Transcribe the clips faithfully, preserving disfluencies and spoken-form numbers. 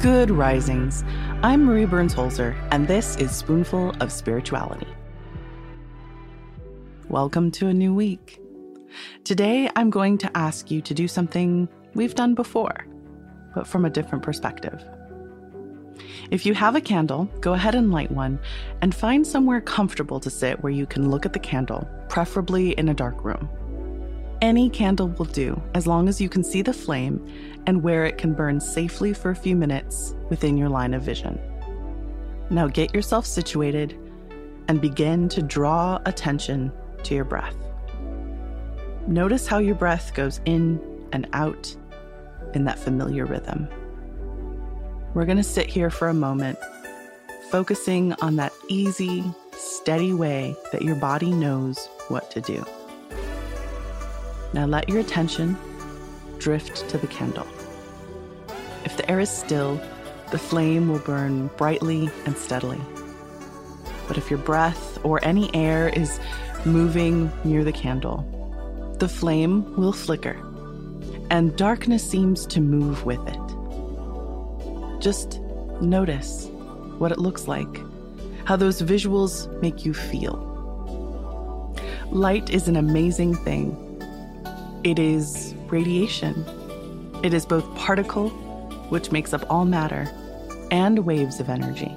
Good risings. I'm Marie Burns Holzer, and this is Spoonful of Spirituality. Welcome to a new week. Today, I'm going to ask you to do something we've done before, but from a different perspective. If you have a candle, go ahead and light one and find somewhere comfortable to sit where you can look at the candle, preferably in a dark room. Any candle will do as long as you can see the flame and where it can burn safely for a few minutes within your line of vision. Now get yourself situated and begin to draw attention to your breath. Notice how your breath goes in and out in that familiar rhythm. We're going to sit here for a moment, focusing on that easy, steady way that your body knows what to do. Now let your attention drift to the candle. If the air is still, the flame will burn brightly and steadily. But if your breath or any air is moving near the candle, the flame will flicker, and darkness seems to move with it. Just notice what it looks like, how those visuals make you feel. Light is an amazing thing. It is radiation. It is both particle, which makes up all matter, and waves of energy.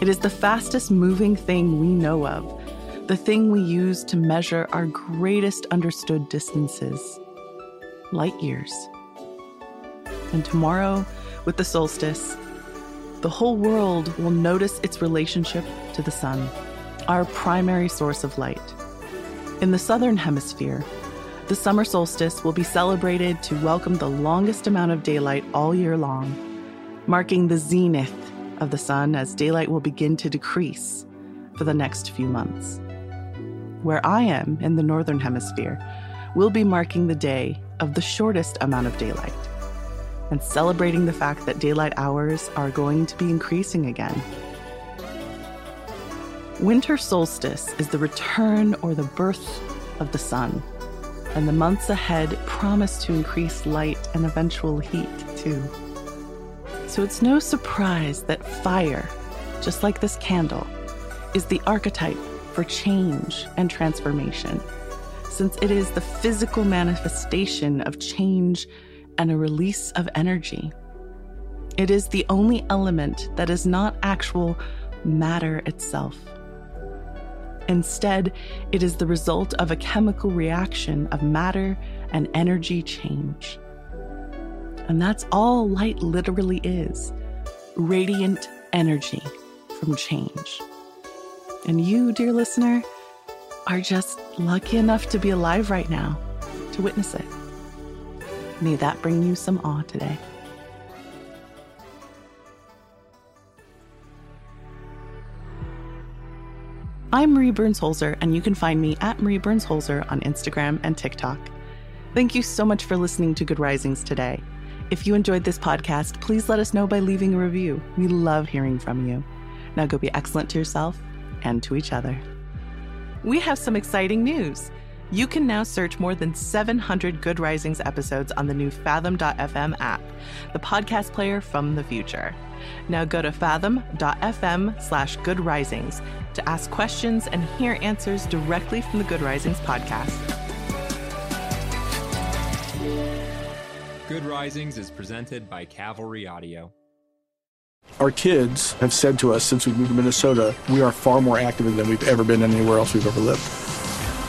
It is the fastest moving thing we know of, the thing we use to measure our greatest understood distances. Light years. And tomorrow, with the solstice, the whole world will notice its relationship to the sun, our primary source of light. In the southern hemisphere, the summer solstice will be celebrated to welcome the longest amount of daylight all year long, marking the zenith of the sun as daylight will begin to decrease for the next few months. Where I am in the northern hemisphere, we'll be marking the day of the shortest amount of daylight and celebrating the fact that daylight hours are going to be increasing again. Winter solstice is the return or the birth of the sun, and the months ahead promise to increase light and eventual heat too. So it's no surprise that fire, just like this candle, is the archetype for change and transformation, since it is the physical manifestation of change and a release of energy. It is the only element that is not actual matter itself. Instead, it is the result of a chemical reaction of matter and energy change. And that's all light literally is, radiant energy from change. And you, dear listener, are just lucky enough to be alive right now to witness it. May that bring you some awe today. I'm Marie Burns Holzer, and you can find me at Marie Burns Holzer on Instagram and TikTok. Thank you so much for listening to Good Risings today. If you enjoyed this podcast, please let us know by leaving a review. We love hearing from you. Now go be excellent to yourself and to each other. We have some exciting news. You can now search more than seven hundred Good Risings episodes on the new Fathom dot f m app, the podcast player from the future. Now go to Fathom dot f m slash Good Risings to ask questions and hear answers directly from the Good Risings podcast. Good Risings is presented by Cavalry Audio. Our kids have said to us since we moved to Minnesota, we are far more active than we've ever been anywhere else we've ever lived.